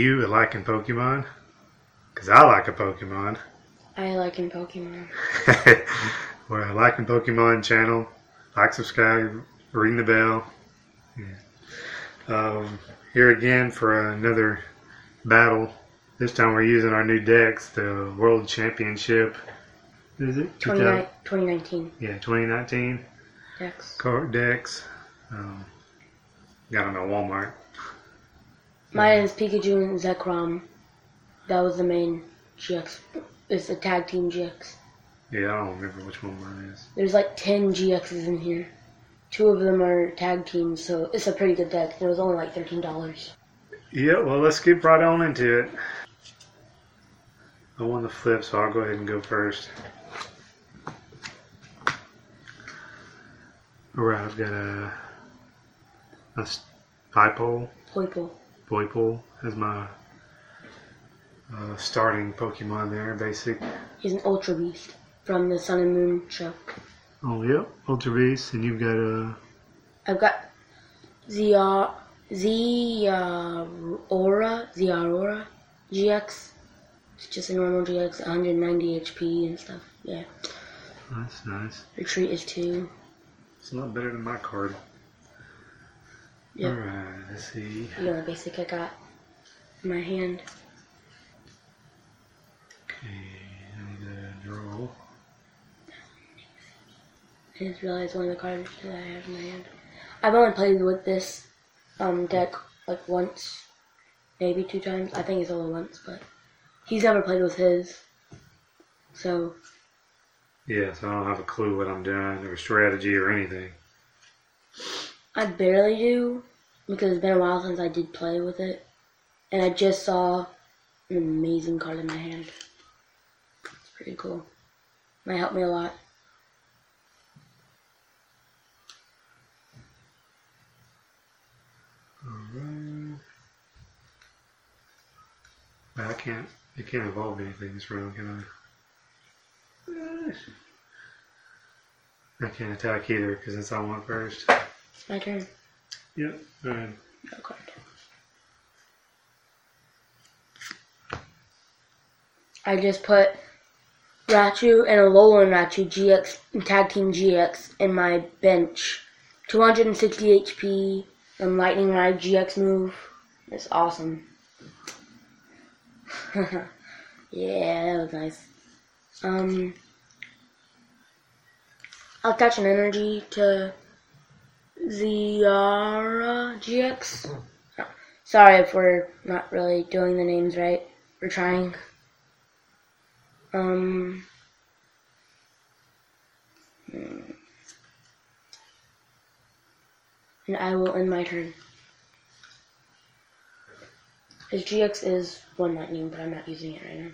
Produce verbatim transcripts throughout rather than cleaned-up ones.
you at liking Pokemon? Because I like a Pokemon. I like in Pokemon. We're a Liking Pokemon channel. Like, subscribe, ring the bell. Yeah. Um, here again for another battle. This time we're using our new decks, the World Championship. Is it? twenty nineteen. Yeah, twenty nineteen. Decks. Card decks. Um, got them at Walmart. Mine is Pikachu and Zekrom. That was the main G X. It's a tag team G X. Yeah, I don't remember which one mine is. There's like ten G Xs in here. Two of them are tag teams, so it's a pretty good deck. It was only like thirteen dollars. Yeah, well, let's get right on into it. I won the flip, so I'll go ahead and go first. Alright, I've got a... a Poipole. Poipole. Poipole as my... Uh, starting Pokemon there, basic. He's an Ultra Beast from the Sun and Moon show. Oh, yep. Yeah. Ultra Beast, and you've got a... I've got Zeraora, Zeraora, G X. It's just a normal G X, one hundred ninety H P and stuff, yeah. That's nice. Retreat is two. It's a lot better than my card. Yep. Alright, let's see. You know the basic I got in my hand. Okay, I need a draw. I just realized one of the cards that I have in my hand. I've only played with this um, deck like once, maybe two times. I think it's only once, but he's never played with his. So. Yeah, so I don't have a clue what I'm doing or strategy or anything. I barely do because it's been a while since I did play with it. And I just saw an amazing card in my hand. Pretty cool. Might help me a lot. Alright. But I can't, it can't evolve anything this round, can I? I can't attack either, because it's I want first. It's my turn. Yep, go ahead. No card. I just put Raichu and Alolan Raichu G X, tag team G X, in my bench. two hundred sixty H P and Lightning Ride G X move. That's awesome. Yeah, that was nice. Um, I'll attach an energy to Zeraora G X. Oh, sorry if we're not really doing the names right. We're trying. Um, and I will end my turn. His G X is one lightning, but I'm not using it right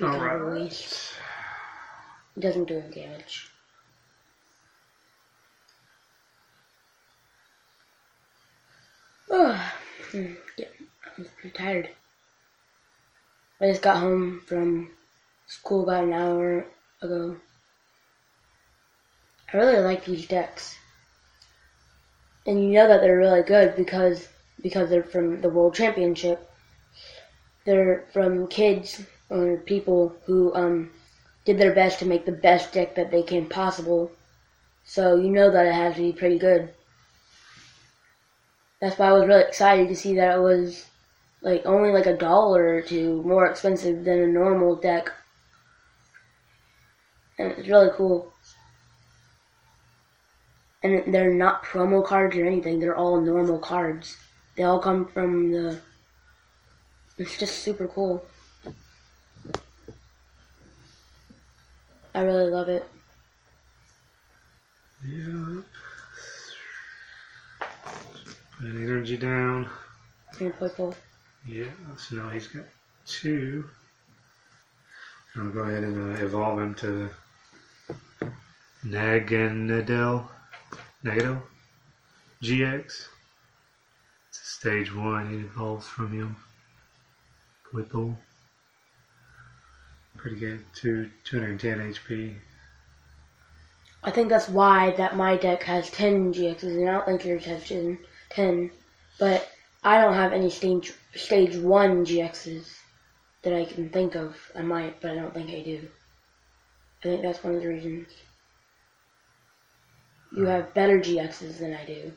now. Alright. It doesn't do any damage. Oh, yeah, I'm pretty tired. I just got home from school about an hour ago. I really like these decks. And you know that they're really good because because they're from the World Championship. They're from kids or people who um, did their best to make the best deck that they can possible. So you know that it has to be pretty good. That's why I was really excited to see that it was like only like a dollar or two more expensive than a normal deck. And it's really cool. And they're not promo cards or anything, they're all normal cards. They all come from the... It's just super cool. I really love it. Yeah. Put an energy down. And purple. Yeah, so now he's got two. And I'll go ahead and uh, evolve him to Naganadel. Nagadel? G X? It's stage one, he evolves from him. Whipple. Pretty good, two, two hundred ten H P. I think that's why that my deck has ten G Xs, and I don't think yours has ten, but I don't have any stage stage one G Xs that I can think of. I might, but I don't think I do. I think that's one of the reasons. You have better G Xs than I do,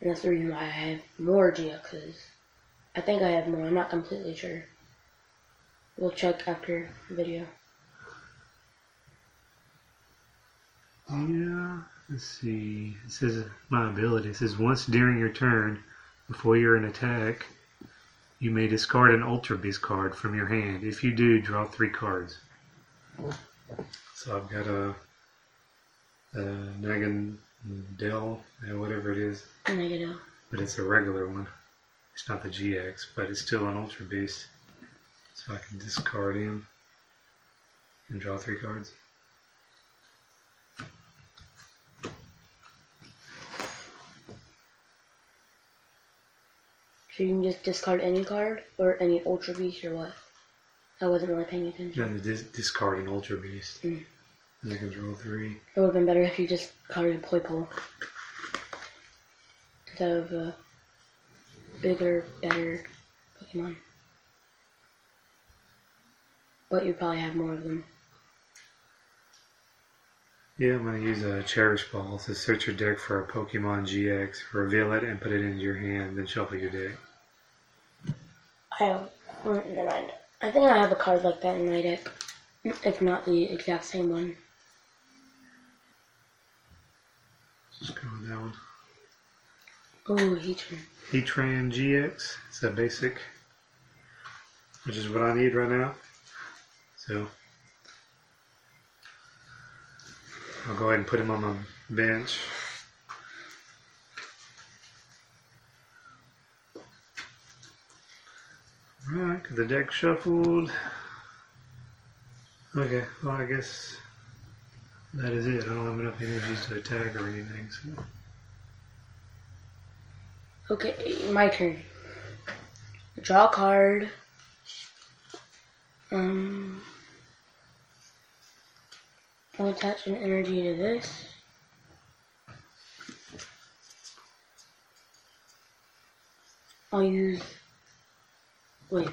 and that's the reason why I have more G Xs. I think I have more. I'm not completely sure. We'll check after the video. Yeah, let's see. It says my ability. It says once during your turn, before you're in attack, you may discard an Ultra Beast card from your hand. If you do, draw three cards. So I've got a, a Naganadel, whatever it is. Naganadel. But it's a regular one. It's not the G X, but it's still an Ultra Beast. So I can discard him and draw three cards. So you can just discard any card, or any Ultra Beast, or what? I wasn't really paying attention. Then dis discard an Ultra Beast. Mm. And I can draw three. It would have been better if you just discarded a Poipole. Instead of a bigger, better Pokemon. But you probably have more of them. Yeah, I'm going to use a Cherish Ball. So search your deck for a Pokemon G X, reveal it, and put it into your hand, then shuffle your deck. I have, never mind. I think I have a card like that in my deck, if not the exact same one. Just go with that one. Oh, Heatran. Heatran G X. It's a basic, which is what I need right now. So I'll go ahead and put him on my bench. Alright, the deck shuffled. Okay, well I guess that is it. I don't have enough energy to attack or anything. So. Okay, my turn. Draw a card. Um... I'll attach an energy to this. I'll use... Wait.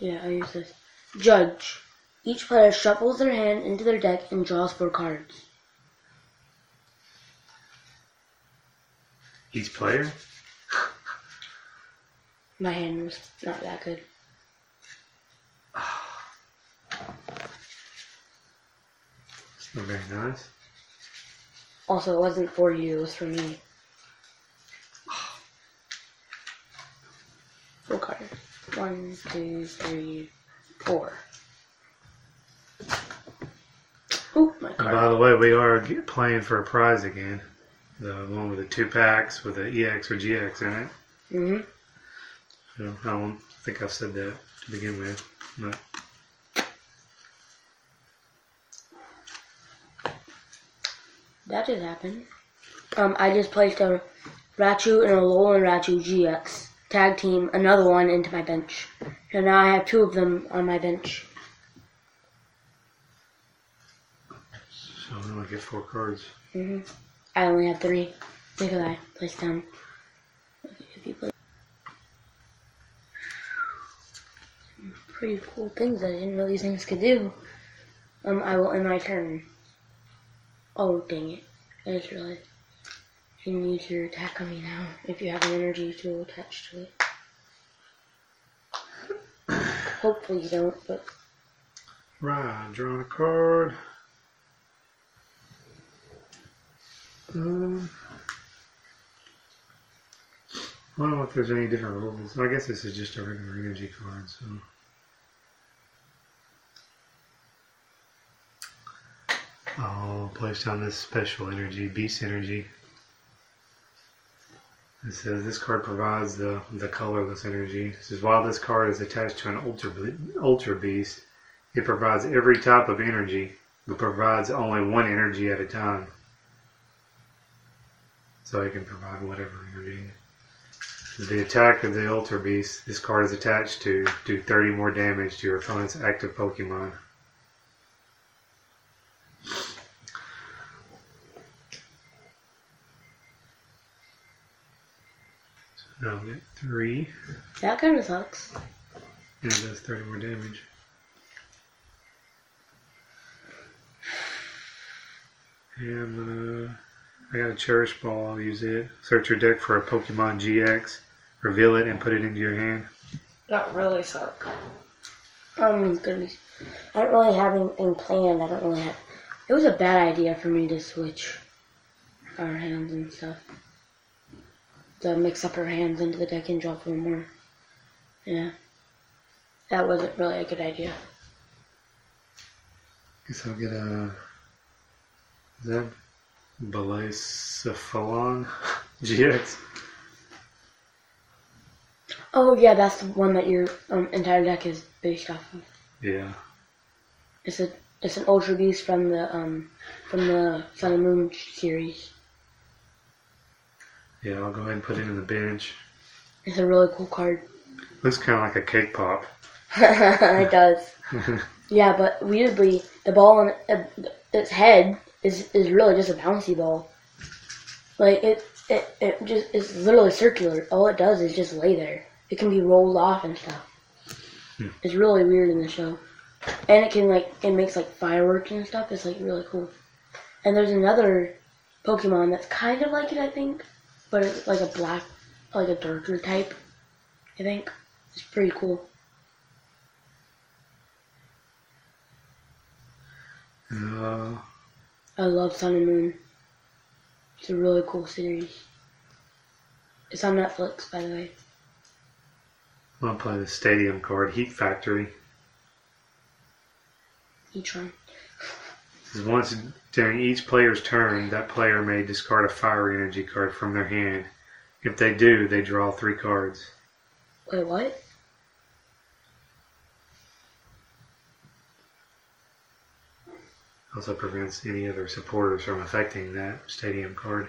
Yeah, I'll use this. Judge. Each player shuffles their hand into their deck and draws four cards. Each player? My hand was not that good. Oh, very nice. Also, it wasn't for you, it was for me. Four cards. One, two, three, four. Oh, my card. And by the way, we are playing for a prize again. The one with the two packs with an E X or G X in it. Mm-hmm. So, I don't think I've said that to begin with. No. That just happened. Um, I just placed a Raichu and a Alolan Raichu G X tag team, another one, into my bench. So now I have two of them on my bench. So I'm going to get four cards. Mm-hmm. I only have three because I placed them. If you play. Some pretty cool things that I didn't know these things could do. Um, I will end my turn. Oh, dang it. I just realized you can use your attack on me now if you have an energy tool attached to it. Hopefully you don't, but... Right, drawing a card. Um, I don't know if there's any different rules. I guess this is just a regular energy card, so... I'll place down this special energy, Beast Energy. It says this card provides the, the colorless energy. This is while this card is attached to an Ultra, Ultra Beast, it provides every type of energy, but provides only one energy at a time. So it can provide whatever energy. The attack of the Ultra Beast this card is attached to, do thirty more damage to your opponent's active Pokemon. No, I'll get three. That kind of sucks. And it does thirty more damage. And uh, I got a Cherish Ball. I'll use it. Search your deck for a Pokemon G X. Reveal it and put it into your hand. That really sucks. Um, goodness. I don't really have anything planned. I don't really have... It was a bad idea for me to switch our hands and stuff. To mix up our hands into the deck and draw for more. Yeah. That wasn't really a good idea. Guess I'll get a... Is that Blacephalon G X? Oh yeah, that's the one that your um, entire deck is based off of. Yeah. It's a it's an Ultra Beast from the um from the Sun and Moon series. Yeah, I'll go ahead and put it in the bench. It's a really cool card. Looks kind of like a cake pop. It does. Yeah, but weirdly, the ball on uh, its head is is really just a bouncy ball. Like it it it just it's literally circular. All it does is just lay there. It can be rolled off and stuff. It's really weird in the show. And it can, like, it makes, like, fireworks and stuff. It's, like, really cool. And there's another Pokemon that's kind of like it, I think. But it's, like, a black, like, a darker type, I think. It's pretty cool. Uh, I love Sun and Moon. It's a really cool series. It's on Netflix, by the way. I'm going to play the stadium card, Heat Factory. Heatran. Once during each player's turn, that player may discard a fire energy card from their hand. If they do, they draw three cards. Wait, what? Also prevents any other supporters from affecting that stadium card.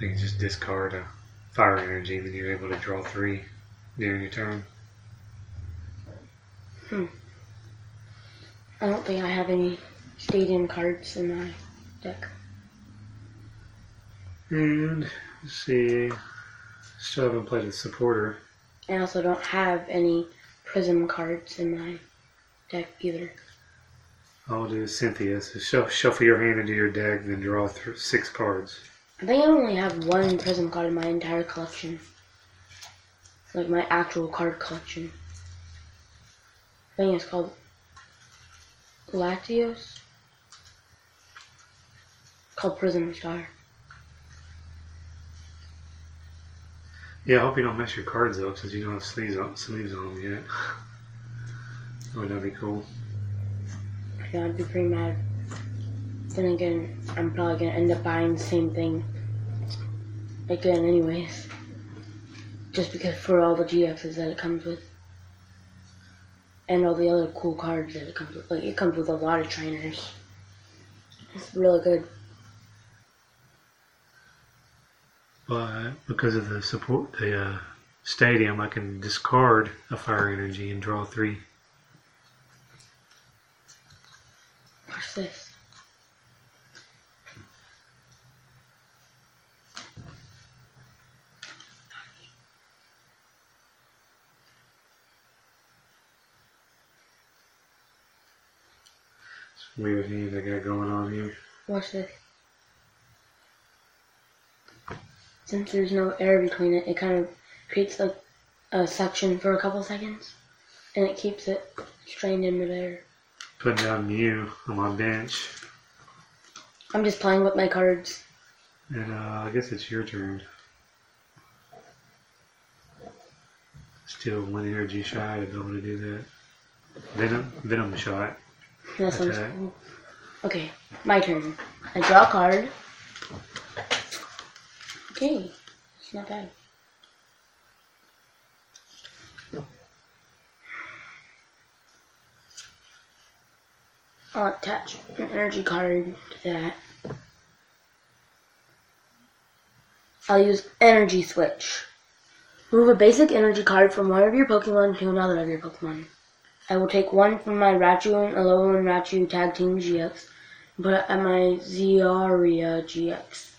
You can just discard a fire energy, and then you're able to draw three during your turn. Hmm. I don't think I have any stadium cards in my deck. And, let's see, still haven't played a supporter. I also don't have any prism cards in my deck either. I'll do Cynthia. So shuff, shuffle your hand into your deck, then draw th- six cards. I think I only have one prism card in my entire collection. Like, my actual card collection. I think it's called Latios. It's called Prism Star. Yeah, I hope you don't mess your cards up since you don't have sleeves on, sleeves on them yet. Oh, that'd be cool. Yeah, I'd be pretty mad. Then again, I'm probably going to end up buying the same thing again anyways. Just because for all the G Xs that it comes with. And all the other cool cards that it comes with. Like, it comes with a lot of trainers. It's really good. But because of the support, the uh, stadium, I can discard a fire energy and draw three. What's this? Weird things I got going on here. Watch this. Since there's no air between it, it kind of creates a, a suction for a couple seconds. And it keeps it strained in midair. Putting down Mew on my bench. I'm just playing with my cards. And uh, I guess it's your turn. Still one energy shy to be able to do that. Venom, Venom shot. That sounds cool. Okay, my turn. I draw a card. Okay, it's not bad. I'll attach an energy card to that. I'll use Energy Switch. Move a basic energy card from one of your Pokemon to another of your Pokemon. I will take one from my Raichu and Alolan Raichu Tag Team G X and put it at my Zeraora G X.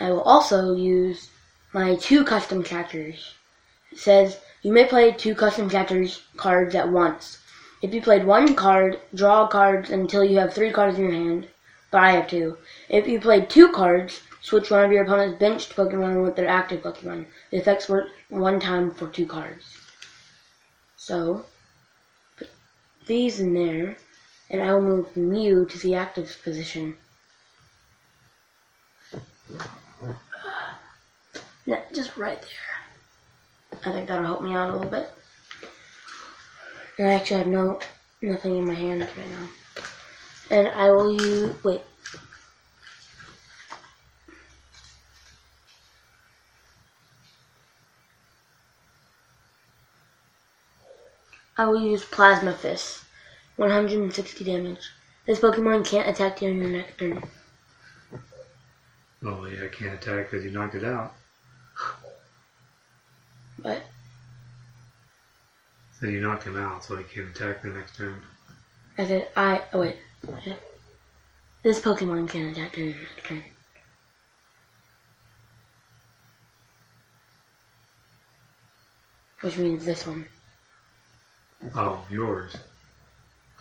I will also use my two Custom Catchers. It says, you may play two Custom Catchers cards at once. If you played one card, draw cards until you have three cards in your hand, but I have two. If you played two cards, switch one of your opponent's benched Pokemon with their active Pokemon. The effects work one time for two cards. So, put these in there, and I will move Mew to the active position. Yeah, just right there. I think that'll help me out a little bit. And I actually have no nothing in my hand right now. And I will use wait. I will use Plasma Fist. one hundred sixty damage. This Pokemon can't attack you on your next turn. Oh yeah, I can't attack because you knocked it out. What? So you knocked him out, so he can't attack the next turn. I said, I... Oh, wait. Okay. This Pokemon can't attack the next turn. Which means this one. Oh, yours.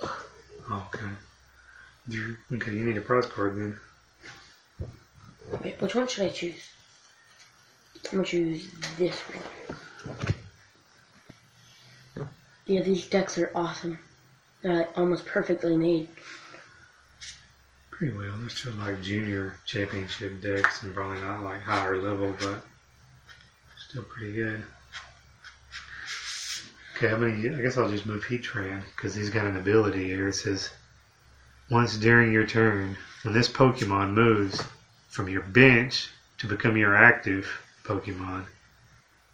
Oh, okay. Okay, you need a prize card then. Wait, which one should I choose? I'm going to choose this one. Yeah, these decks are awesome. They're like almost perfectly made. Pretty well. They're still like junior championship decks and probably not like higher level, but still pretty good. Okay, I mean, I guess I'll just move Heatran because he's got an ability here. It says, once during your turn, when this Pokemon moves from your bench to become your active Pokemon,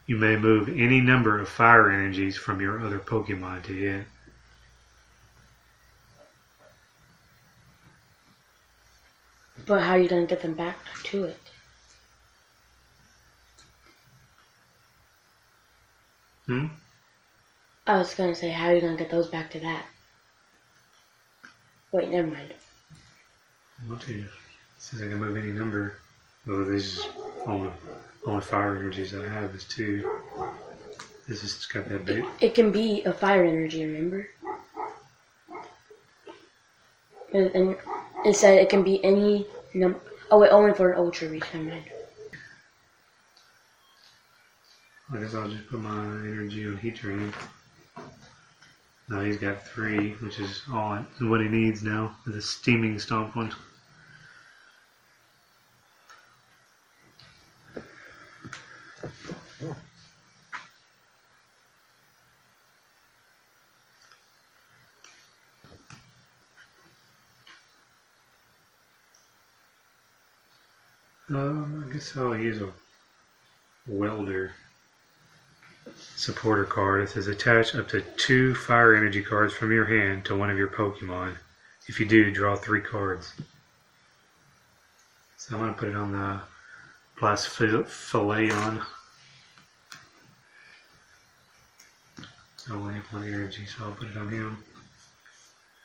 you may move any number of fire energies from your other Pokemon to it. But how are you going to get them back to it? Hmm? I was going to say, how are you going to get those back to that? Wait, never mind. What do you? It says I can move any number. Well, these only, only fire energies I have is two. This has got that big. It, it can be a fire energy, remember? And it said it can be any number. Oh, wait, only for an Ultra Reach, never mind. I guess I'll just put my energy on Heatran. Now he's got three, which is all I, what he needs now for the steaming stomp one. Um, I guess I'll use a Welder supporter card. It says attach up to two fire energy cards from your hand to one of your Pokemon. If you do, draw three cards. So I'm going to put it on the Blacephalon. I only have one energy, so I'll put it on him.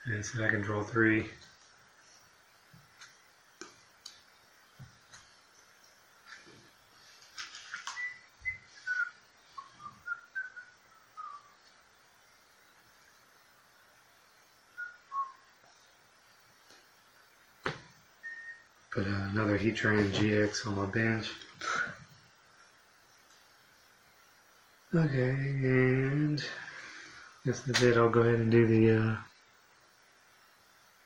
And so I can draw three. Put another Heatran G X on my bench. Okay, and this is it. I'll go ahead and do the uh,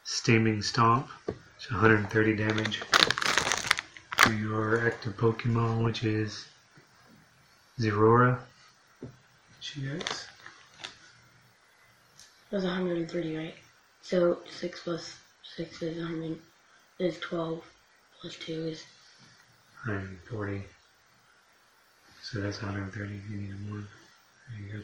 Steaming Stomp. It's one hundred thirty damage to your active Pokemon, which is Zeraora G X. That's one hundred thirty, right? So six plus six is one hundred, is twelve. Plus two is one hundred forty. So that's one hundred thirty if you need a one. There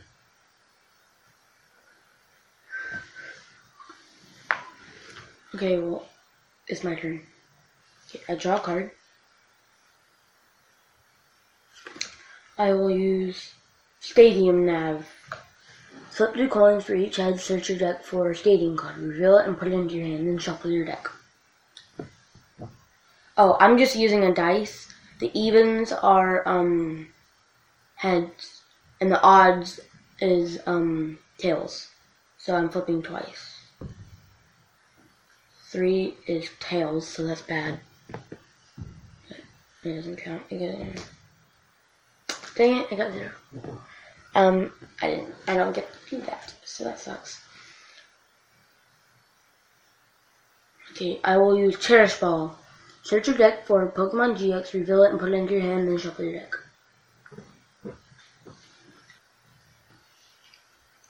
you go. Okay, well, it's my turn. Okay, I draw a card. I will use Stadium Nav. Flip two coins for each head, search your deck for a stadium card, reveal it and put it into your hand, then shuffle your deck. Oh, I'm just using a dice. The evens are um heads, and the odds is um tails. So I'm flipping twice. Three is tails, so that's bad. It doesn't count. I get it. Dang it! I got zero. Um, I didn't. I don't get to do that, so that sucks. Okay, I will use Cherish Ball. Search your deck for Pokemon G X, reveal it and put it into your hand, then shuffle your deck.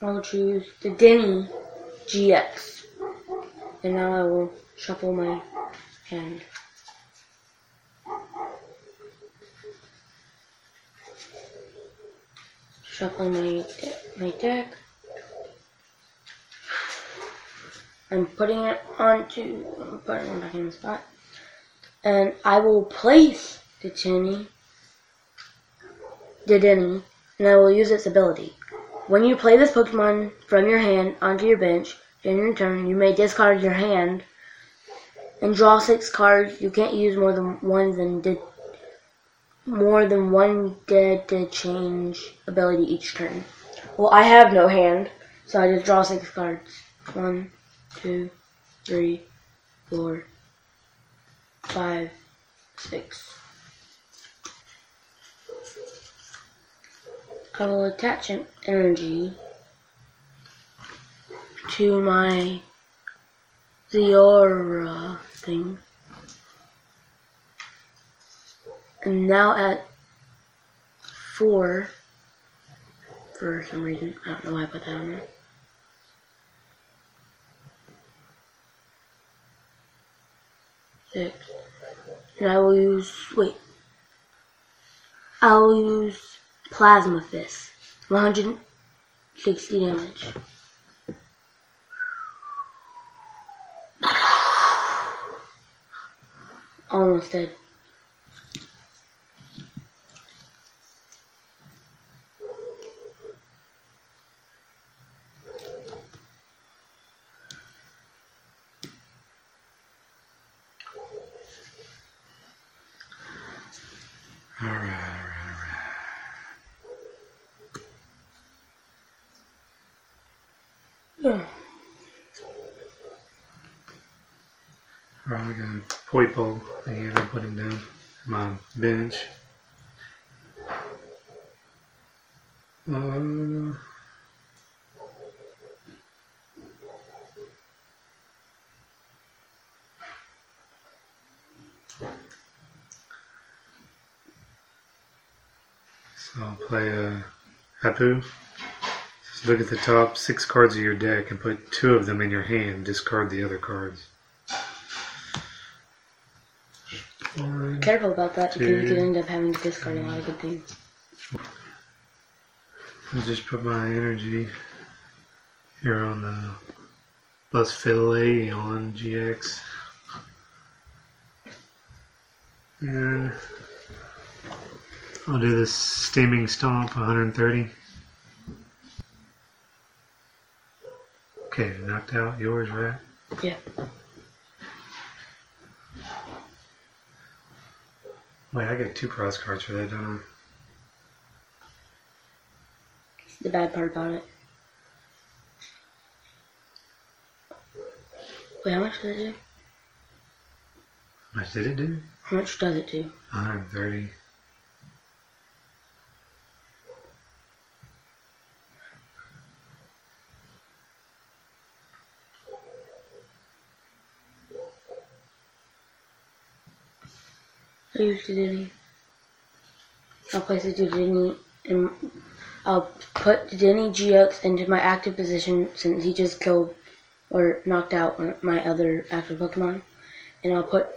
I'll choose the Dedenne G X, and now I will shuffle my hand. Shuffle my my deck. I'm putting it onto. I'm putting it back in the spot. And I will place the Dedenne, Dedenne, and I will use its ability. When you play this Pokemon from your hand onto your bench, during your turn, you may discard your hand and draw six cards. You can't use more than one and did more than one dead to change ability each turn. Well, I have no hand, so I just draw six cards. One, two, three, four, five, six. I will attach an energy to my Zeraora thing. And now at four, for some reason, I don't know why I put that on there. Six. And I will use, wait, I will use Plasma Fist, one hundred sixty damage. Almost dead. Probably got a Poipole thing I'm putting down my bench. Uh, so I'll play a Hapu. Just look at the top six cards of your deck and put two of them in your hand. Discard the other cards. One, careful about that two, because you could end up having to discard a lot of good things. I'll just put my energy here on the Blacephalon G X. And I'll do this steaming stomp one hundred thirty. Okay, knocked out yours, right? Yeah. Wait, I get two prize cards for that, don't I? That's the bad part about it. Wait, how much did it do? How much did it do? How much does it do? one hundred thirty. I use Dedenne. I'll place the Dedenne and I'll put Dedenne G X into my active position since he just killed or knocked out my other active Pokemon. And I'll put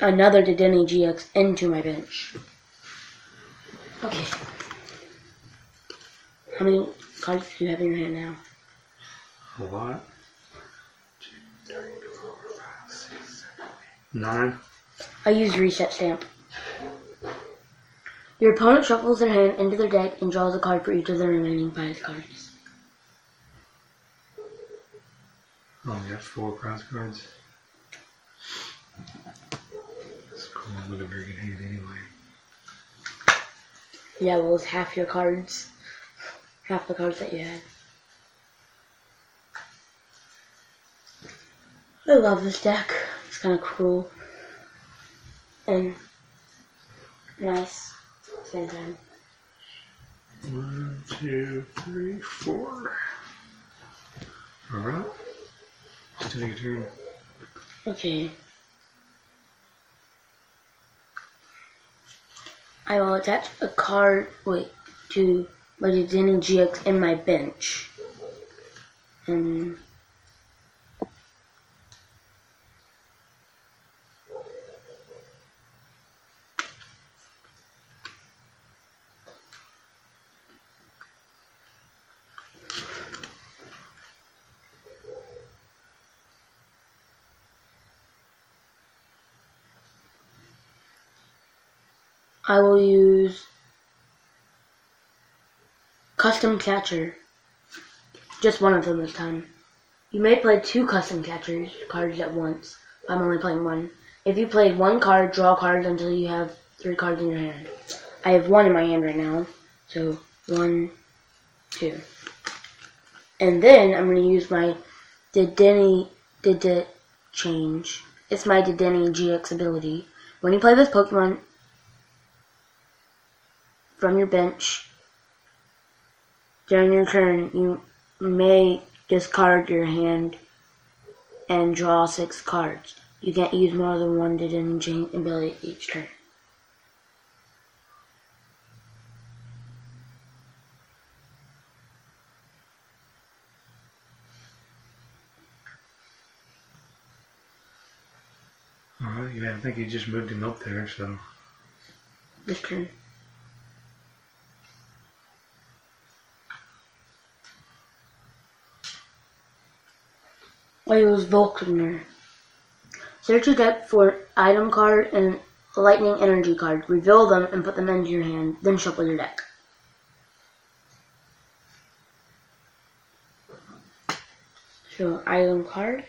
another Dedenne G X into my bench. Okay. How many cards do you have in your hand now? A lot. Two, three, four, five, six, seven, eight. Nine. I use Reset Stamp. Your opponent shuffles their hand into their deck and draws a card for each of the remaining prize cards. Oh, we got four prize cards. It's cool, I'm going to bring it hand anyway. Yeah, well, it's half your cards. Half the cards that you had. I love this deck. It's kind of cool. And nice. Same time. One, two, three, four. Alright. Let's take a turn. Okay. I will attach a card, wait, to my Dedenne G X in my bench. And I will use Custom Catcher, just one of them this time. You may play two Custom Catchers cards at once. I'm only playing one. If you played one card, draw cards until you have three cards in your hand. I have one in my hand right now, so one, two. And then I'm going to use my Dedenne Dedenne change. It's my Dedenne G X ability. When you play this Pokemon from your bench, during your turn, you may discard your hand and draw six cards. You can't use more than one Dedenne ability each turn. Alright, yeah, I think you just moved him up there, so. This turn. I use Volkner. Search your deck for an item card and a lightning energy card. Reveal them and put them into your hand, then shuffle your deck. So, item card.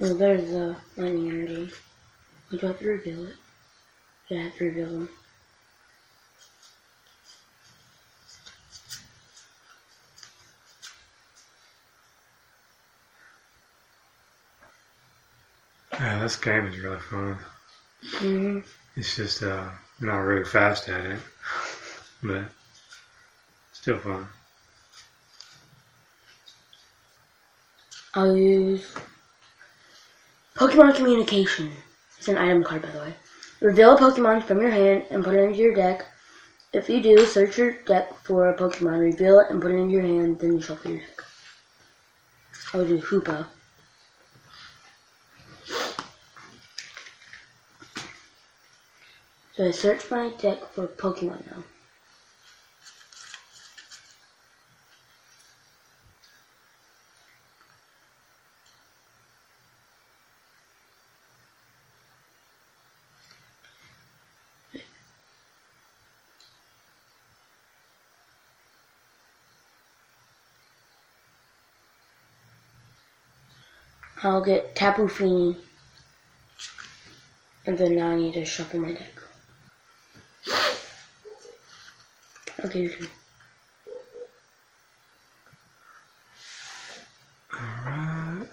Well, there's the lightning energy. Do I have to reveal it? Yeah, I have to reveal them. Yeah, this game is really fun. Mm-hmm. It's just uh, not really fast at it, but still fun. I'll use Pokemon Communication. It's an item card, by the way. Reveal a Pokemon from your hand and put it into your deck. If you do, search your deck for a Pokemon, reveal it and put it into your hand, then you shuffle your deck. I'll do Hoopa. So I search my deck for Pokemon now. I'll get Tapu Fini, and then now I need to shuffle my deck. Okay, you can. Alright.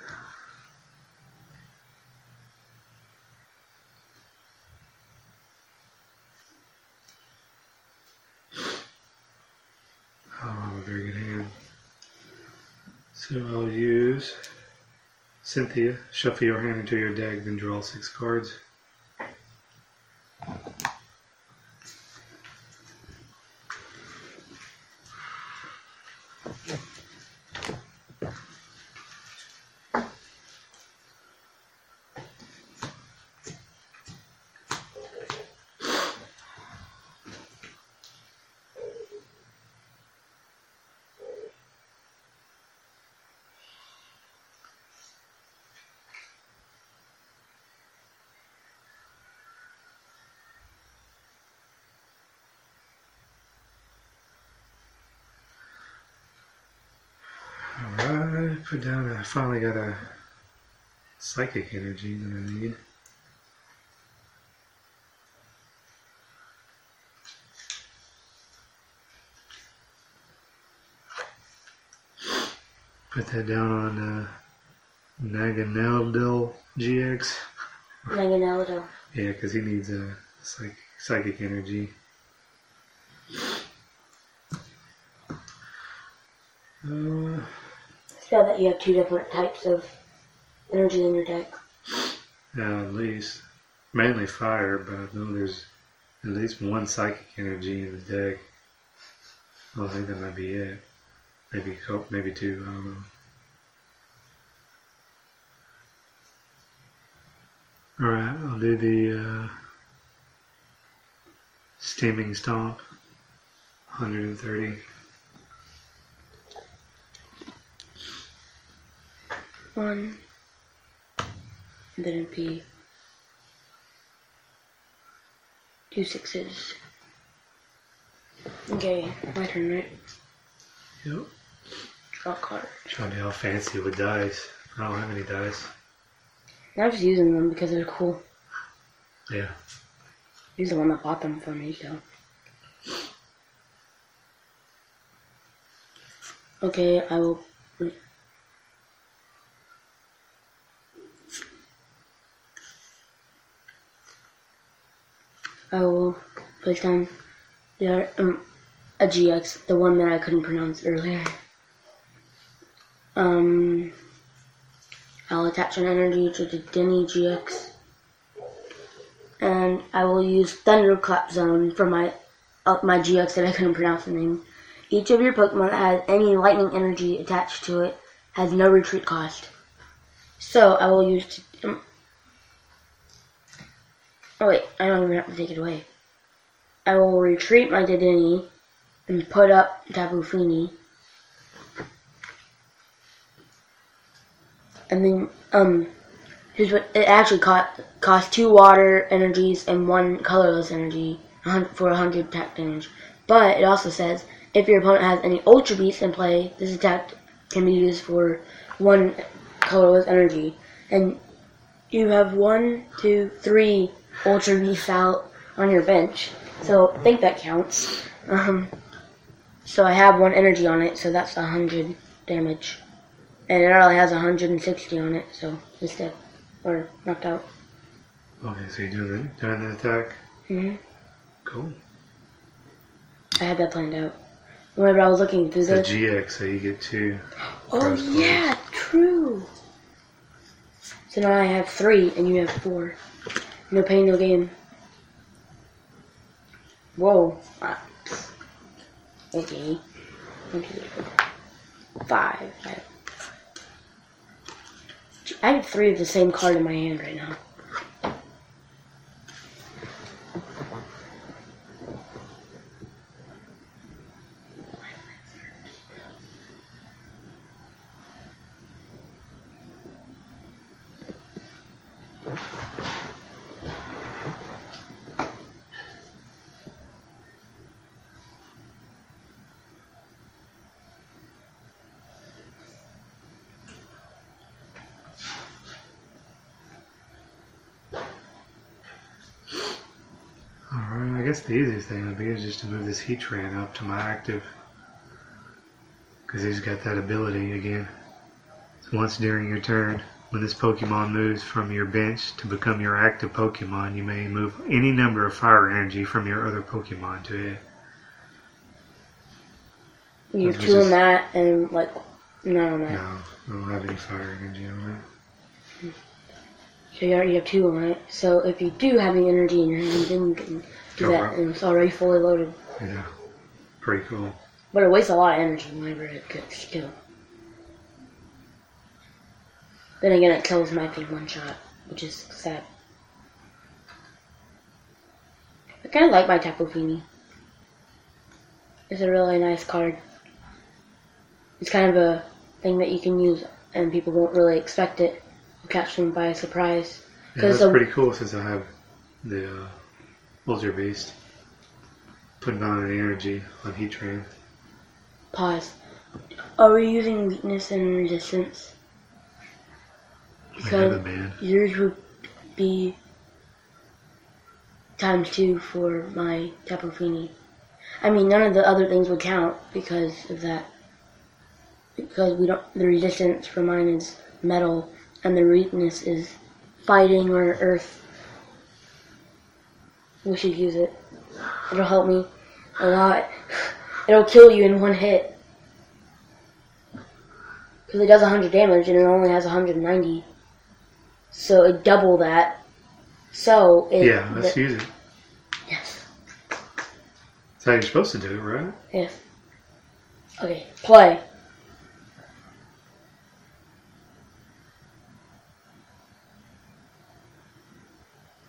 Oh, very good hand. So I'll use Cynthia. Shuffle your hand into your deck, then draw six cards. I put down and I finally got a psychic energy that I need. Put that down on uh, Naganadel G X. Naganadel. Yeah, because he needs a psych- psychic energy. Uh, it's bad that you have two different types of energy in your deck. Yeah, at least. Mainly fire, but I know there's at least one psychic energy in the deck. I think that might be it. Maybe oh, maybe two, I don't know. Alright, I'll do the uh, Steaming Stomp, one hundred thirty. One, and then it'd be two sixes. Okay, my turn, right? Yep. Draw card. Trying to be all fancy with dice. I don't have any dice. I'm just using them because they're cool. Yeah. He's the one that bought them for me, so. Okay, I will. I will put down the um, a G X, the one that I couldn't pronounce earlier. Um, I'll attach an energy to the Dedenne G X, and I will use Thunderclap Zone for my uh, my G X that I couldn't pronounce the name. Each of your Pokemon that has any lightning energy attached to it has no retreat cost. So I will use. T- um, Oh wait, I don't even have to take it away. I will retreat my Dedenne and put up Tapu Fini. And then, um, here's what, it actually cost, cost two water energies and one colorless energy for one hundred attack damage. But it also says, if your opponent has any Ultra Beasts in play, this attack can be used for one colorless energy. And you have one, two, three Ultra Beast out on your bench, so I think that counts. Um, so I have one energy on it, so that's one hundred damage, and it only has one hundred sixty on it, so it's dead or knocked out. Okay, so you're doing the, doing the attack. Mhm. Cool. I had that planned out. Whenever I was looking through this, the G X, so you get two. Oh yeah, points. True. So now I have three, and you have four. No pain, no gain. Whoa. Ah. Okay. Okay. Five. I have three of the same card in my hand right now. I guess the easiest thing would be is just to move this Heatran up to my active, because he's got that ability again. So once during your turn, when this Pokemon moves from your bench to become your active Pokemon, you may move any number of fire energy from your other Pokemon to it. You're two on that and like no, no. No, I don't have any fire energy on that. So you already have two on it. So if you do have any energy in your hand, then you can do oh, that, right. And it's already fully loaded. Yeah, pretty cool. But it wastes a lot of energy whenever it gets killed. Then again, it kills my thing one shot, which is sad. I kind of like my Tapu Fini. It's a really nice card. It's kind of a thing that you can use, and people won't really expect it. Catch them by surprise. Yeah, that's so pretty cool since I have the uh, Ultra Beast. Putting on an energy on Heatran. Pause. Are we using weakness and resistance? Because yours would be times two for my Tapu Fini. I mean, none of the other things would count because of that. Because we don't. The resistance for mine is metal, and the weakness is fighting or earth. We should use it. It'll help me a lot. It'll kill you in one hit. Because it does one hundred damage and it only has one hundred ninety. So it double that. So it... Yeah, let's th- use it. Yes. That's how you're supposed to do it, right? Yes. Okay, play.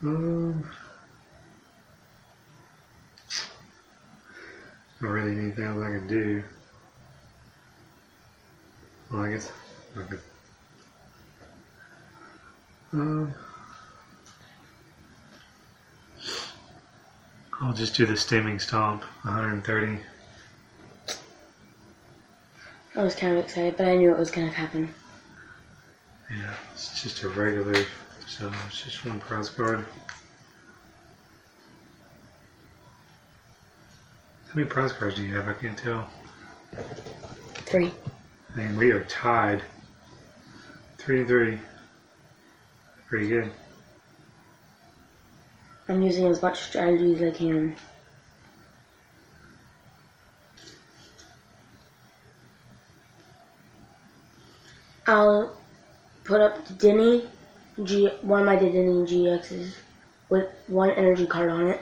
Um... I don't really anything else I can do. Well, I guess I could. Um, I'll just do the Steaming Stomp, one hundred thirty. I was kind of excited, but I knew it was going to happen. Yeah, it's just a regular, so it's just one prize card. How many prize cards do you have? I can't tell. Three. And we are tied. Three to three. Pretty good. I'm using as much strategy as I can. I'll put up Dedenne, G- one of my Dedenne G X's with one energy card on it.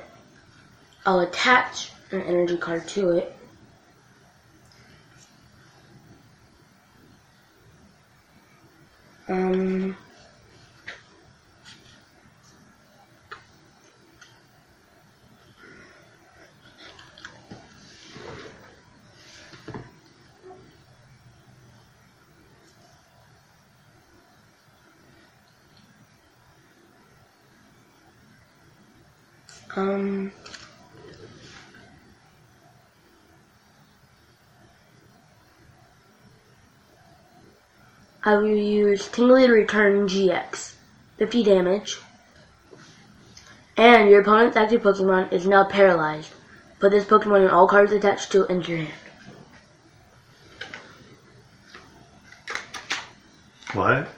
I'll attach an energy card to it. Um, um I will use Tingly to return G X, fifty damage, and your opponent's active Pokemon is now paralyzed. Put this Pokemon and all cards attached to it into your hand. What?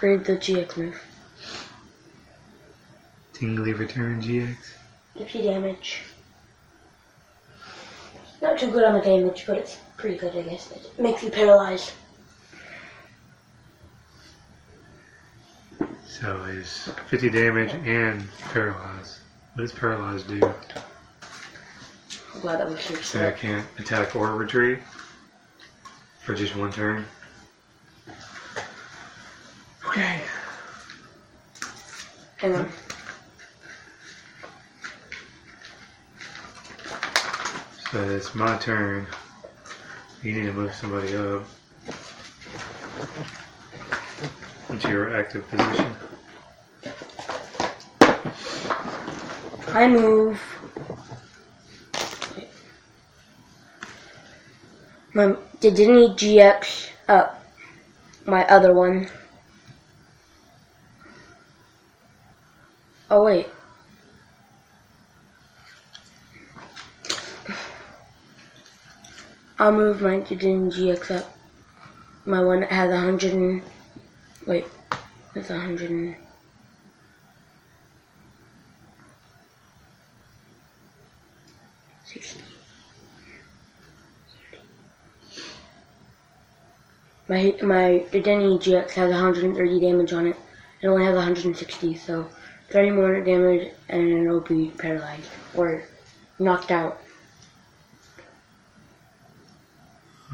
Read the G X move. Tingly return G X? fifty damage. Not too good on the damage, but it's pretty good, I guess. It makes you paralyzed. So is fifty damage and paralyzed. What does paralyzed do? I'm glad that was your so I can't attack or retreat for just one turn. Okay. Hang on. So it's my turn. You need to move somebody up into your active position. I move. My Dedenne G X up. My other one. Oh wait. I'll move my Dedenne G X up. My one that has a hundred and wait, that's a hundred and My my Dedenne G X has one hundred thirty damage on it. It only has one hundred sixty, so thirty more damage and it'll be paralyzed or knocked out.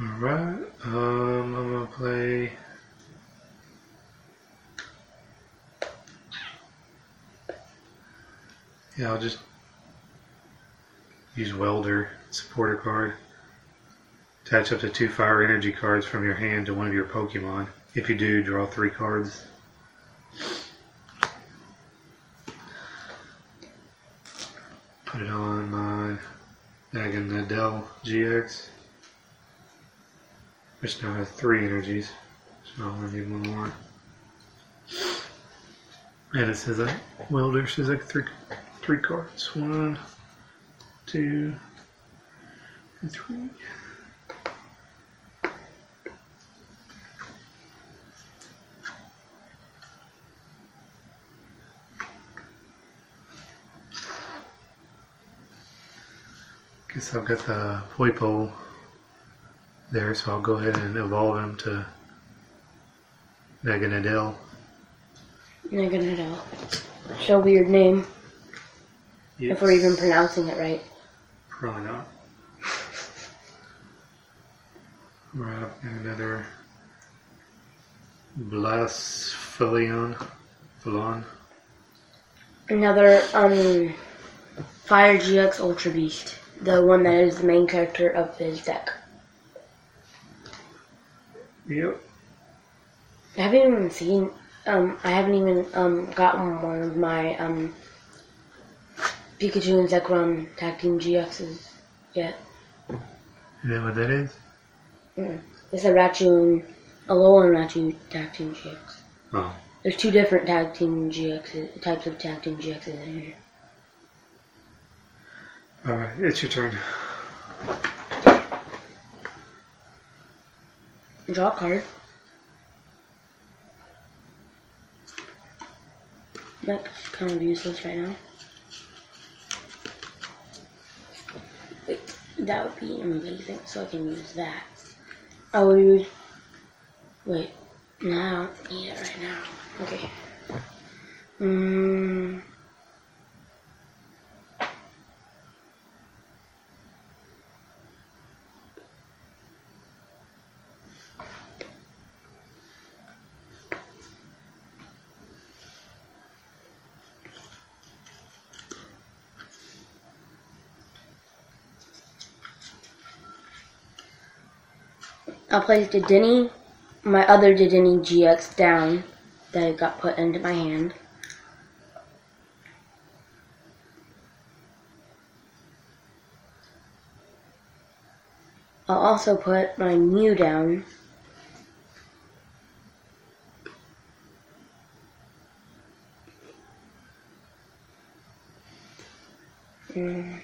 Alright, um, I'm gonna play yeah, I'll just use Welder, supporter card. Attach up to two fire energy cards from your hand to one of your Pokemon. If you do, draw three cards. Put it on my Naganadel G X. Which now has three energies, so I only need one more. And it says like Welder, says like three, three cards. One, two, and three. Guess I've got the Poipole there, so I'll go ahead and evolve him to Naganadel. Naganadel. Such a weird name. Yes. If we're even pronouncing it right. Probably not. Right, and another Blacephalon. Another um Fire G X Ultra Beast. The one that is the main character of his deck. Yep. I haven't even seen, um, I haven't even, um, gotten one of my, um, Pikachu and Zekrom Tag Team G Xs yet. Is that what that is? Mm-mm. It's a Raichu and Alolan Raichu Tag Team G X. Oh. There's two different Tag Team G Xs, types of Tag Team G Xs in here. Alright, it's your turn. Draw a card. That's kind of useless right now. Wait, that would be amazing, so I can use that. I will use... Wait, no, I don't need it right now. Okay. Mmm... I'll place Dedenne, my other Dedenne G X down that got put into my hand. I'll also put my Mew down. Mm.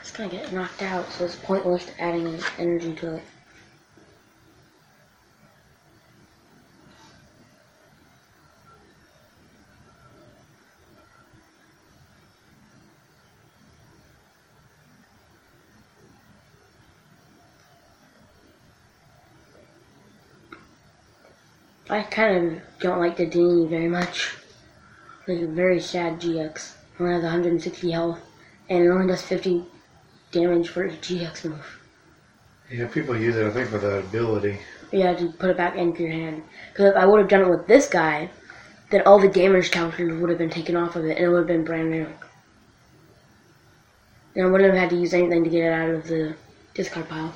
It's gonna get knocked out, so it's pointless adding energy to it. I kind of don't like the Dedenne very much. It's a very sad G X. Only has one hundred sixty health, and it only does fifty damage for a G X move. Yeah, people use it, I think, for the ability. Yeah, to put it back into your hand. Because if I would have done it with this guy, then all the damage counters would have been taken off of it, and it would have been brand new. And I wouldn't have had to use anything to get it out of the discard pile.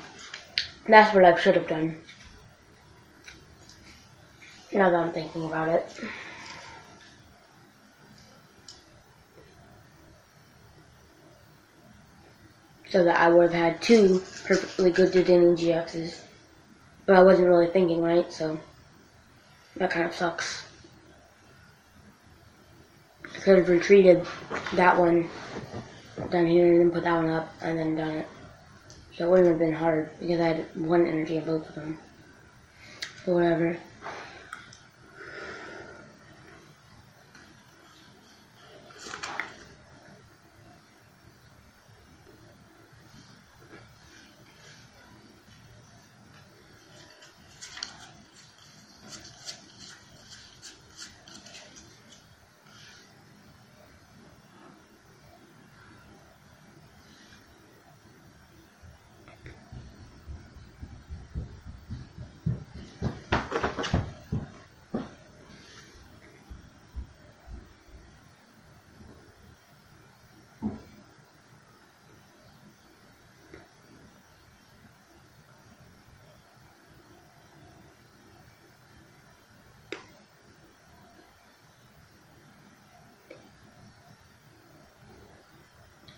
And that's what I should have done. Now that I'm thinking about it. So that I would have had two perfectly good Dedenne G Xs. But I wasn't really thinking right, so that kind of sucks. I could have retreated that one down here and then put that one up and then done it. So it wouldn't have been hard because I had one energy of both of them. So whatever.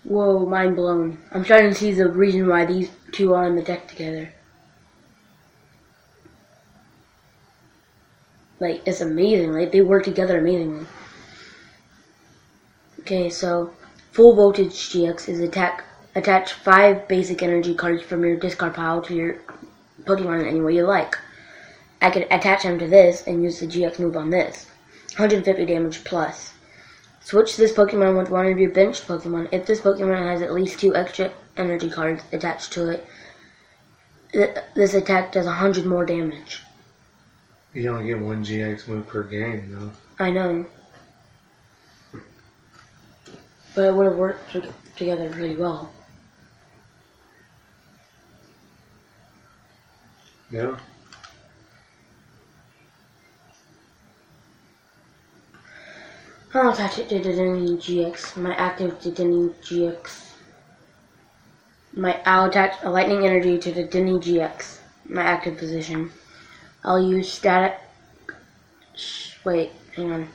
Whoa, mind blown. I'm starting to see the reason why these two are in the deck together. Like, it's amazing. Like, they work together amazingly. Okay, so Full Voltage G X is attack. Attach five basic energy cards from your discard pile to your Pokemon in any way you like. I can attach them to this and use the G X move on this. one hundred fifty damage plus. Switch this Pokemon with one of your benched Pokemon. If this Pokemon has at least two extra energy cards attached to it, th this attack does one hundred more damage. You don't get one G X move per game, though. I know. But it would have worked together really well. Yeah. I'll attach it to Dedenne G X, my active Dedenne G X. My, I'll attach a Lightning Energy to Dedenne G X, my active position. I'll use static... Wait, hang on.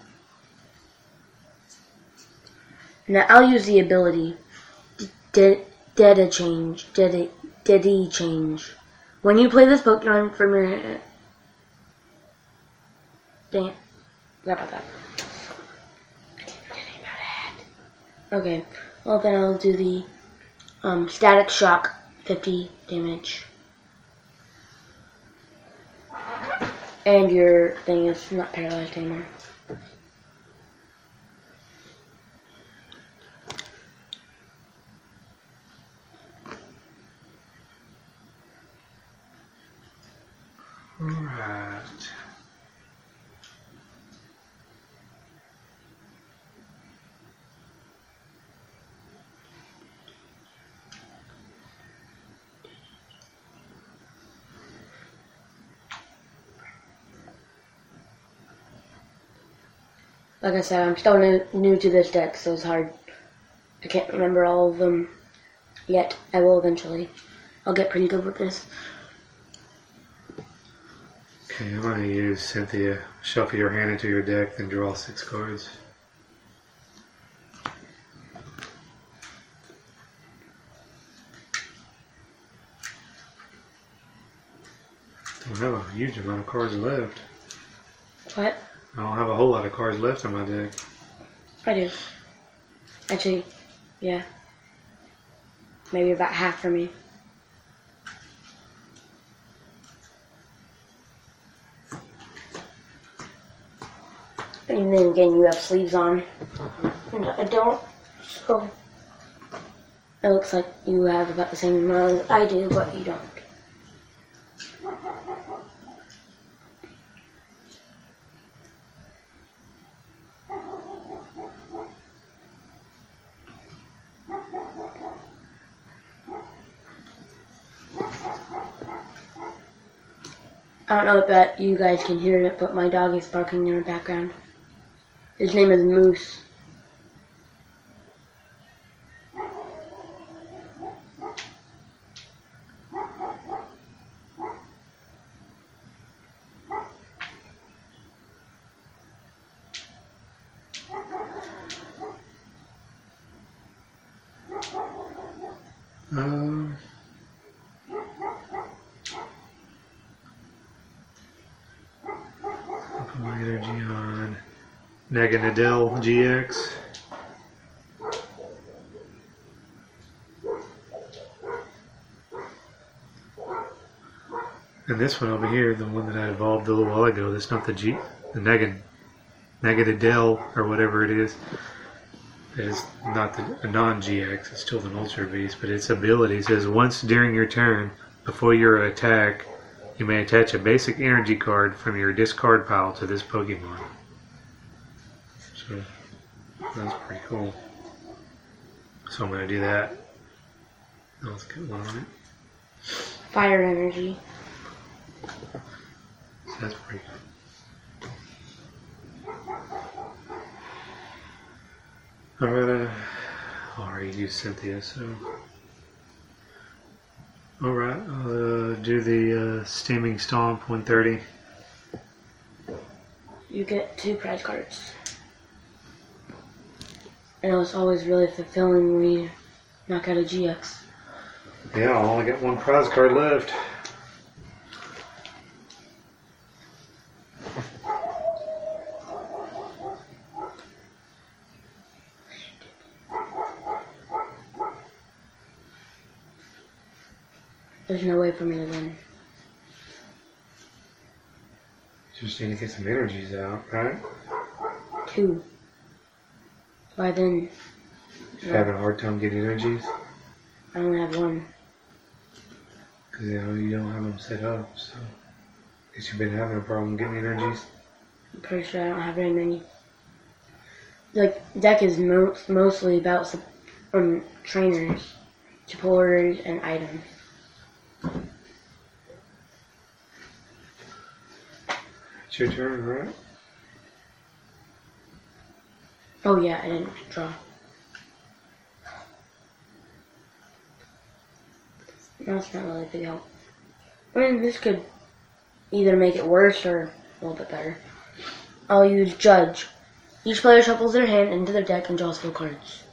Now I'll use the ability, Dedenne Change, Dedenne Change. When you play this Pokemon from your... Dang it. Forgot about that. Okay, well then I'll do the um, Static Shock, fifty damage. And your thing is not paralyzed anymore. Alright. Like I said, I'm still new, new to this deck, so it's hard. I can't remember all of them yet. I will eventually. I'll get pretty good with this. Okay, I'm going to use Cynthia. Shuffle your hand into your deck, then draw six cards. Don't have a huge amount of cards left. What? I don't have a whole lot of cards left in my deck. I do. Actually, yeah. Maybe about half for me. And then again, you have sleeves on. And I don't. So it looks like you have about the same amount as I do, but you don't. I don't know if you guys can hear it, but my dog is barking in the background. His name is Moose. Um... My energy on Naganadel G X. And this one over here, the one that I evolved a little while ago, that's not the G, the Nagan, Naganadel or whatever it is. It's not the, a non-G X, it's still an Ultra Beast, but its ability says once during your turn, before your attack, you may attach a basic energy card from your discard pile to this Pokemon. So, that's pretty cool. So I'm going to do that. Let's get one on it. Fire energy. So that's pretty cool. I'm going to already use Cynthia, so... Alright, I'll uh, do the uh, Steaming Stomp, one thirty. You get two prize cards. And it's always really fulfilling when you knock out a G X. Yeah, I only got one prize card left. There's no way for me to win. Just need to get some energies out, right? Two. By then... You're no. having a hard time getting energies? I only have one. Because you know, you don't have them set up, so... I guess you've been having a problem getting energies? I'm pretty sure I don't have very many. Like, deck is mo- mostly about su- um, trainers, supporters, and items. It's your turn, right? Oh yeah, I didn't draw. No, it's not really a big help. I mean, this could either make it worse or a little bit better. I'll use Judge. Each player shuffles their hand into their deck and draws four cards.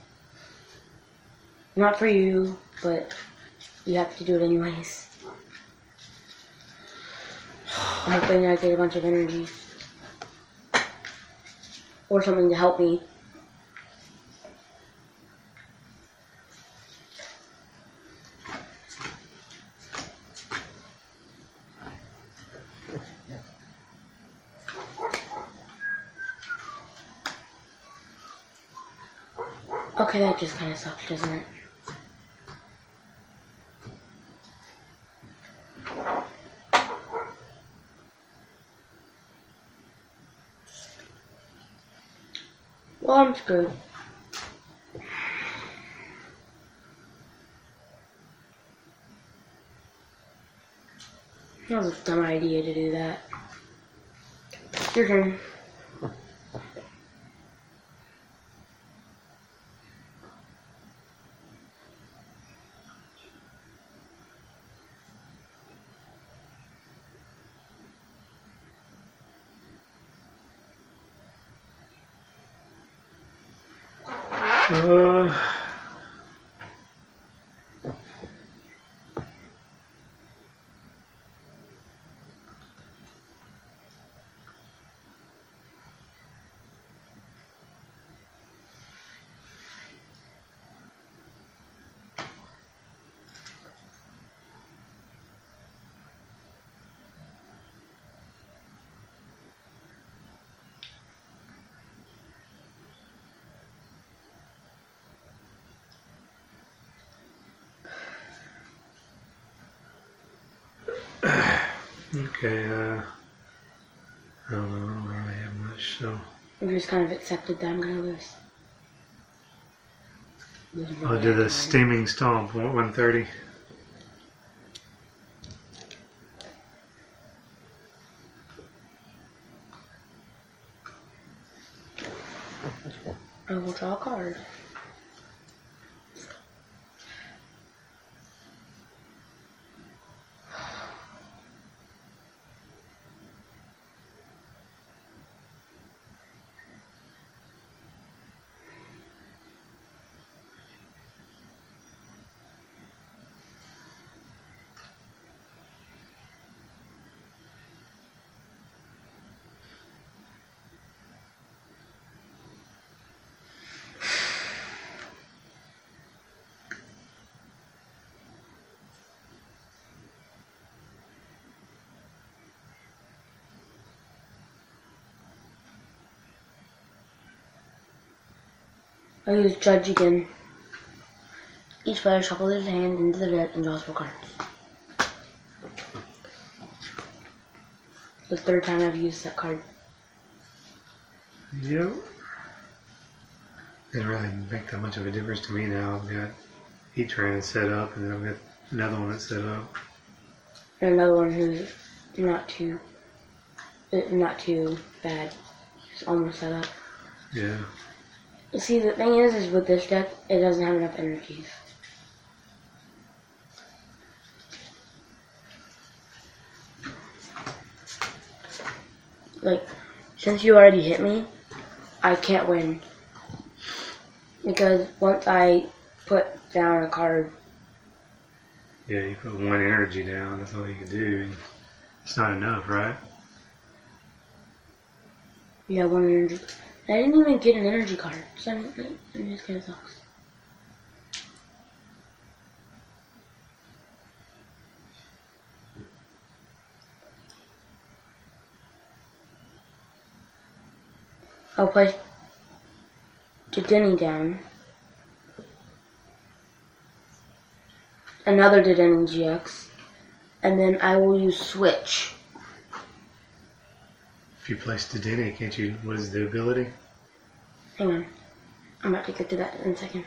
Not for you, but you have to do it anyways. I'm hoping I get a bunch of energy. Or something to help me. Okay, that just kind of sucks, doesn't it? Well, I'm screwed. That was a dumb idea to do that. Your turn. Uh, Okay, uh, I don't know, I don't really have much, so... I've just kind of accepted that I'm going to lose. lose I'll do the Steaming Stomp, one thirty. I will draw a card. I use Judge again. Each player shuffles his hand into the deck and draws four cards. The third time I've used that card. Yep. Didn't really make that much of a difference to me now. I've got Heatran set up, and then I've got another one that's set up. And another one who's not too, not too bad. It's almost set up. Yeah. See, the thing is, is with this deck, it doesn't have enough energies. Like, since you already hit me, I can't win. Because once I put down a card. Yeah, you put one energy down. That's all you can do. It's not enough, right? Yeah, one energy. I didn't even get an energy card. So I'm, I'm just gonna talk. I'll play Dedenne down. Another Dedenne G X. And then I will use Switch. If you place Dedenne, can't you? What is the ability? Hang on. I'm about to get to that in a second.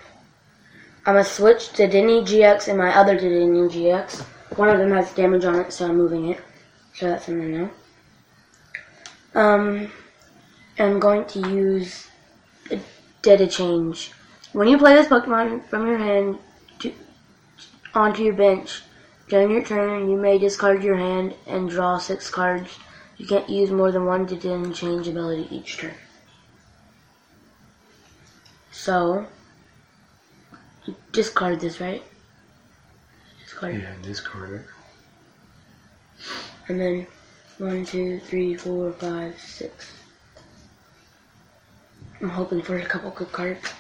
I'm going to switch Dedenne G X and my other Dedenne G X. One of them has damage on it, so I'm moving it. So that's something new. Um. I'm going to use a data change. When you play this Pokemon from your hand to, onto your bench, during your turn, you may discard your hand and draw six cards. You can't use more than one Dedenne change ability each turn. So, you discard this, right? Discard. Yeah, discard it. And then, one, two, three, four, five, six. I'm hoping for a couple good cards.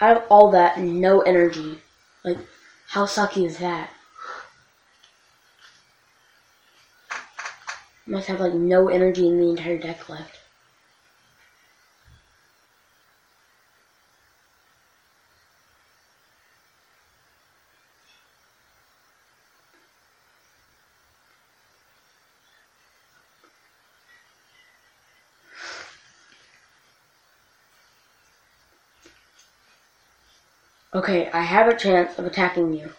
I have all that and no energy. Like, how sucky is that? Must have like no energy in the entire deck left. Okay, I have a chance of attacking you.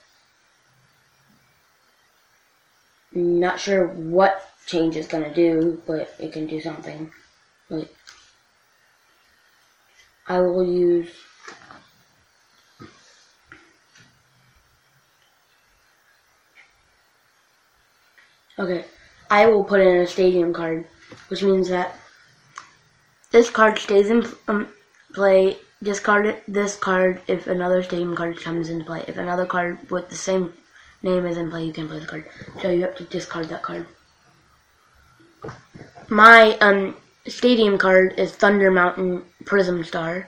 Not sure what change is gonna do, but it can do something. Like, I will use Okay, I will put in a stadium card, which means that this card stays in um, play. Discard this card if another stadium card comes into play. If another card with the same name is in play, you can play the card. So you have to discard that card. My um stadium card is Thunder Mountain Prism Star.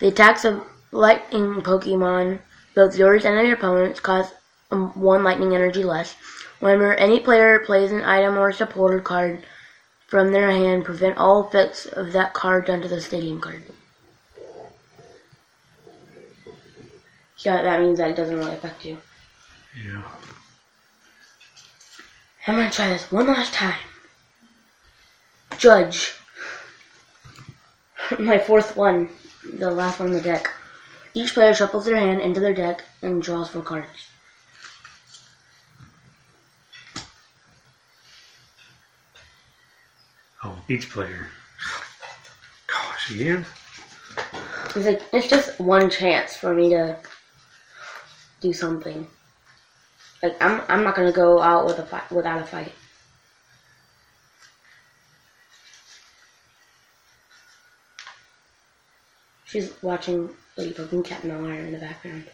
The attacks of lightning Pokemon, both yours and your opponent's, cost um, one lightning energy less. Whenever any player plays an item or supporter card from their hand, prevent all effects of that card done to the stadium card. So that means that it doesn't really affect you. Yeah. I'm going to try this one last time. Judge. My fourth one. The last one on the deck. Each player shuffles their hand into their deck and draws four cards. Oh, each player. Gosh, again? It's like, it's just one chance for me to do something. Like I'm, I'm not gonna go out with a fight, without a fight. She's watching Lady Pokemon Cat Miller in the background.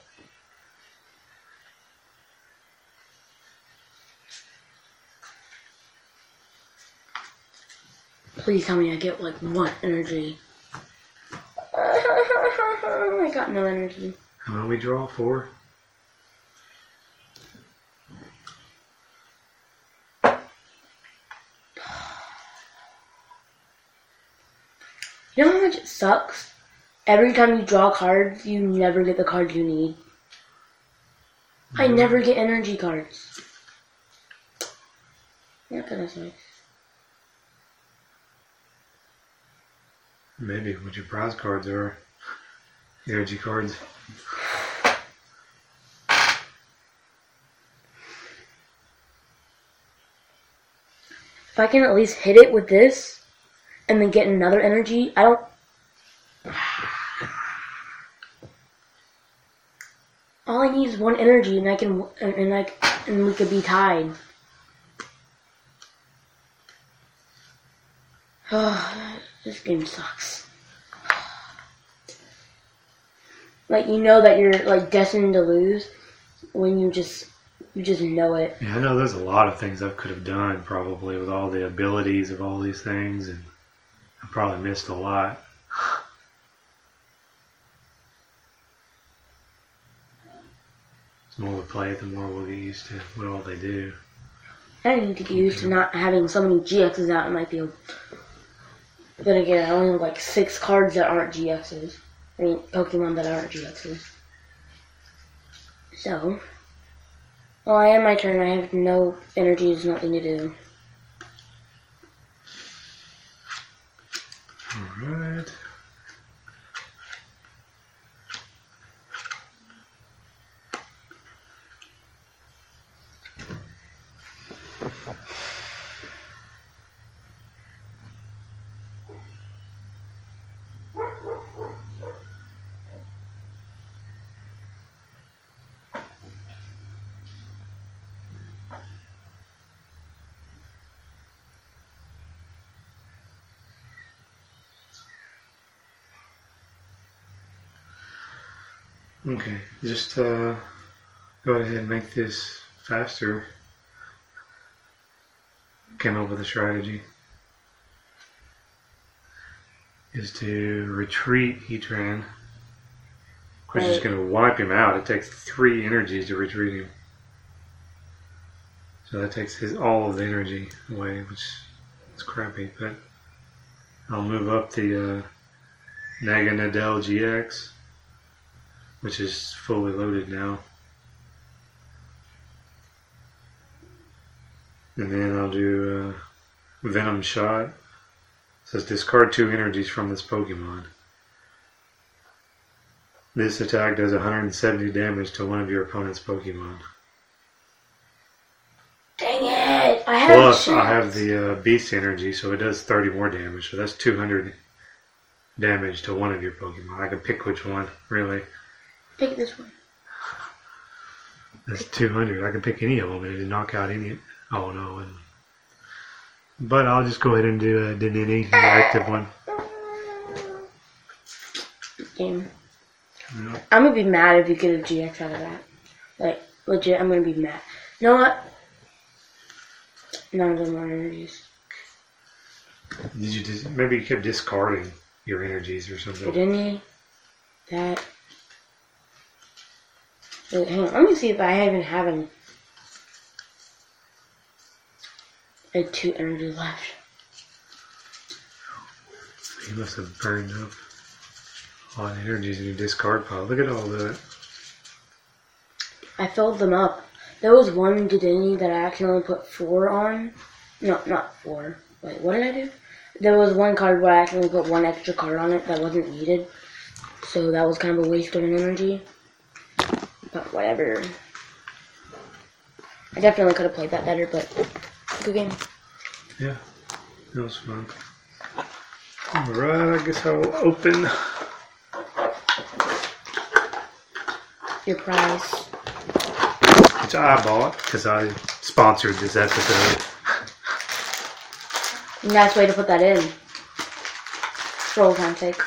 Please tell me I get like one energy. I got no energy. How about we draw four? You know how much it sucks? Every time you draw cards, you never get the card you need. No. I never get energy cards. That kind of sucks. Maybe what your prize cards are. Energy cards. If I can at least hit it with this, and then get another energy. I don't. All I need is one energy, and I can, and, and I, and we could be tied. Oh, this game sucks. like you know that you're like destined to lose when you just you just know it. Yeah, I know there's a lot of things I could have done probably with all the abilities of all these things, and I probably missed a lot. The more we play it, the more we'll get used to what all they do. I need to get used to not having so many G Xs out in my field. Then again, I only have like six cards that aren't G Xs. I mean, Pokemon that aren't G Xs. So, while I am my turn, I have no energy, there's nothing to do. Alright. Okay, just uh, go ahead and make this faster. Came up with a strategy. Is to retreat Heatran, which is going to wipe him out. It takes three energies to retreat him. So that takes his all of the energy away, which is crappy. But I'll move up the uh, Naganadel G X. Which is fully loaded now. And then I'll do uh, Venom Shot. It says discard two energies from this Pokemon. This attack does one hundred seventy damage to one of your opponent's Pokemon. Dang it! I have Plus, I have the uh, Beast Energy, so it does thirty more damage. So that's two hundred damage to one of your Pokemon. I can pick which one, really. Pick this one. That's two hundred. I can pick any of them and knock out any. Oh no. And, but I'll just go ahead and do a Dedenne, the active one. Game. Yep. I'm going to be mad if you get a G X out of that. Like, legit, I'm going to be mad. You know what? None of them are energies. Did you just, maybe you kept discarding your energies or something. Dedenne, that. Wait, hang on. Let me see if I even have any. I had two energy left. You must have burned up all the energies in your discard pile. Look at all that. I filled them up. There was one Dedenne that I accidentally put four on. No, not four. Wait, what did I do? There was one card where I accidentally put one extra card on it that wasn't needed. So that was kind of a waste of an energy. But whatever. I definitely could have played that better, but good game. Yeah, that was fun. Alright, I guess I'll open your prize. Which I bought because I sponsored this episode. Nice way to put that in. For old time's sake.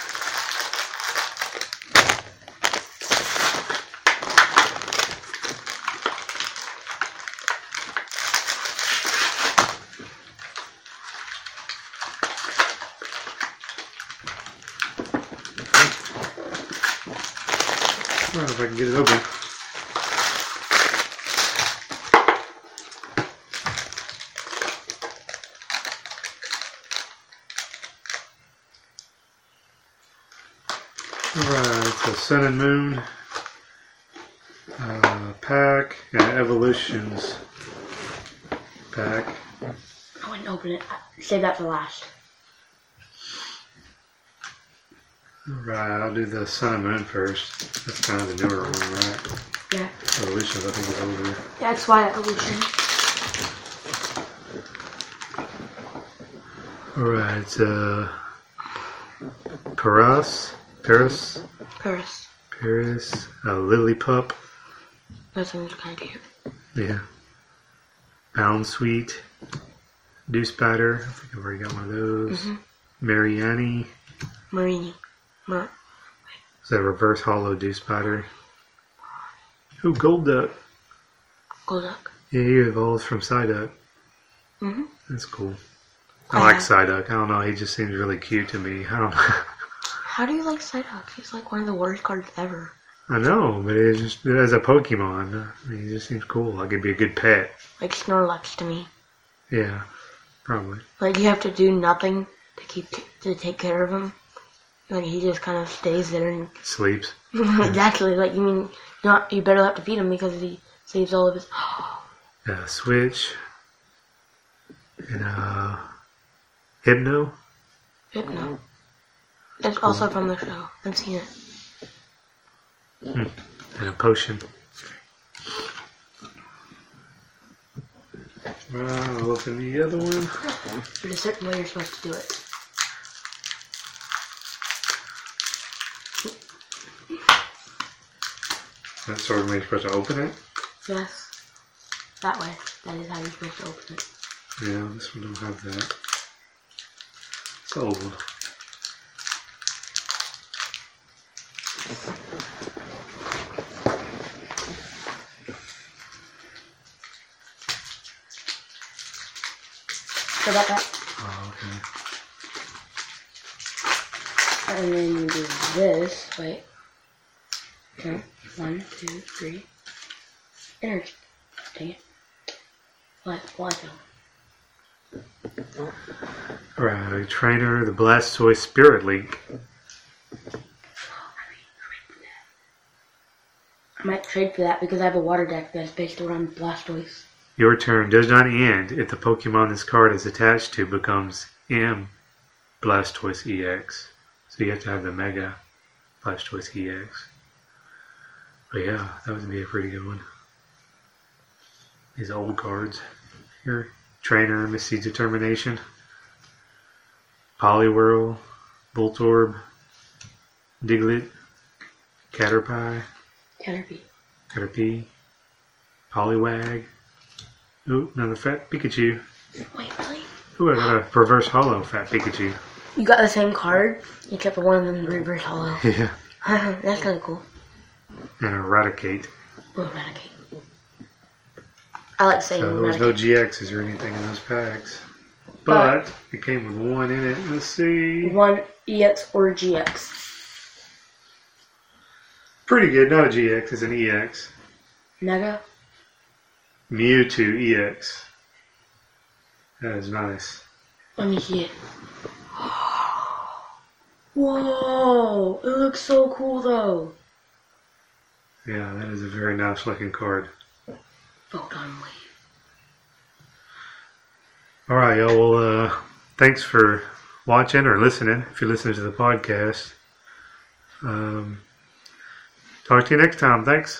If I can get it open. Alright, so Sun and Moon, uh, pack, and Evolutions pack. I wouldn't open it. Save that for last. Alright, I'll do the Sun and Moon first. That's kind of the newer one, right? Yeah. Evolution, I think, is older. That's why Evolution. Alright, it's uh, Paras, Paris, Paris, Paris, uh, Lillipup. That sounds kind of cute. Yeah. Pound Sweet, Deuce Batter. I think I've already got one of those. Mm-hmm. Mariani. Marini. Mar- It's a reverse hollow Dew Spider. Oh, Golduck. Golduck? Yeah, he evolves from Psyduck. Mm-hmm. That's cool. I, I like Psyduck. I don't know. He just seems really cute to me. I don't know. How do you like Psyduck? He's like one of the worst cards ever. I know, but it's just as a Pokemon, I mean, he just seems cool. Like it'd be a good pet. Like Snorlax to me. Yeah, probably. Like you have to do nothing to keep t- to take care of him. Like he just kind of stays there and sleeps. Exactly. Like you mean, not you better have to feed him because he saves all of his. Yeah, Switch. And uh, Hypno. Hypno. That's cool. Also from the show. I've seen it. Mm. And a potion. Well, I'll open the other one. There's a certain way you're supposed to do it. That's sort of way you're supposed to open it? Yes. That way. That is how you're supposed to open it. Yeah, this one don't have that. It's old. Go back up. Oh, okay. And then you do this. Wait. Okay. One, two, three. Energy. Dang it. What? What? Alright, trainer, the Blastoise Spirit Link. Oh, I might trade for that. I might trade for that because I have a water deck that's based around Blastoise. Your turn does not end if the Pokemon this card is attached to becomes M Blastoise E X. So you have to have the Mega Blastoise E X. But yeah, that would be a pretty good one. These old cards. Here, Trainer, Misty Determination, Poliwhirl, Voltorb, Diglett, Caterpie, Caterpie, Caterpie, Poliwag. Ooh, another fat Pikachu. Wait, really? Ooh, I got a reverse hollow fat Pikachu. You got the same card, except for one of them reverse hollow. Yeah. That's kind of cool. And Eradicate. Ooh, Eradicate. I like saying so Eradicate. There was no G Xs or anything in those packs. But, but it came with one in it. Let's see. One E X or G X. Pretty good. Not a G X. It's an E X. Mega? Mewtwo E X. That is nice. Let me see it. Whoa! It looks so cool though. Yeah, that is a very nice looking card. Photon Wave. Alright, y'all. Well, uh, thanks for watching or listening if you're listening to the podcast. Um, talk to you next time. Thanks.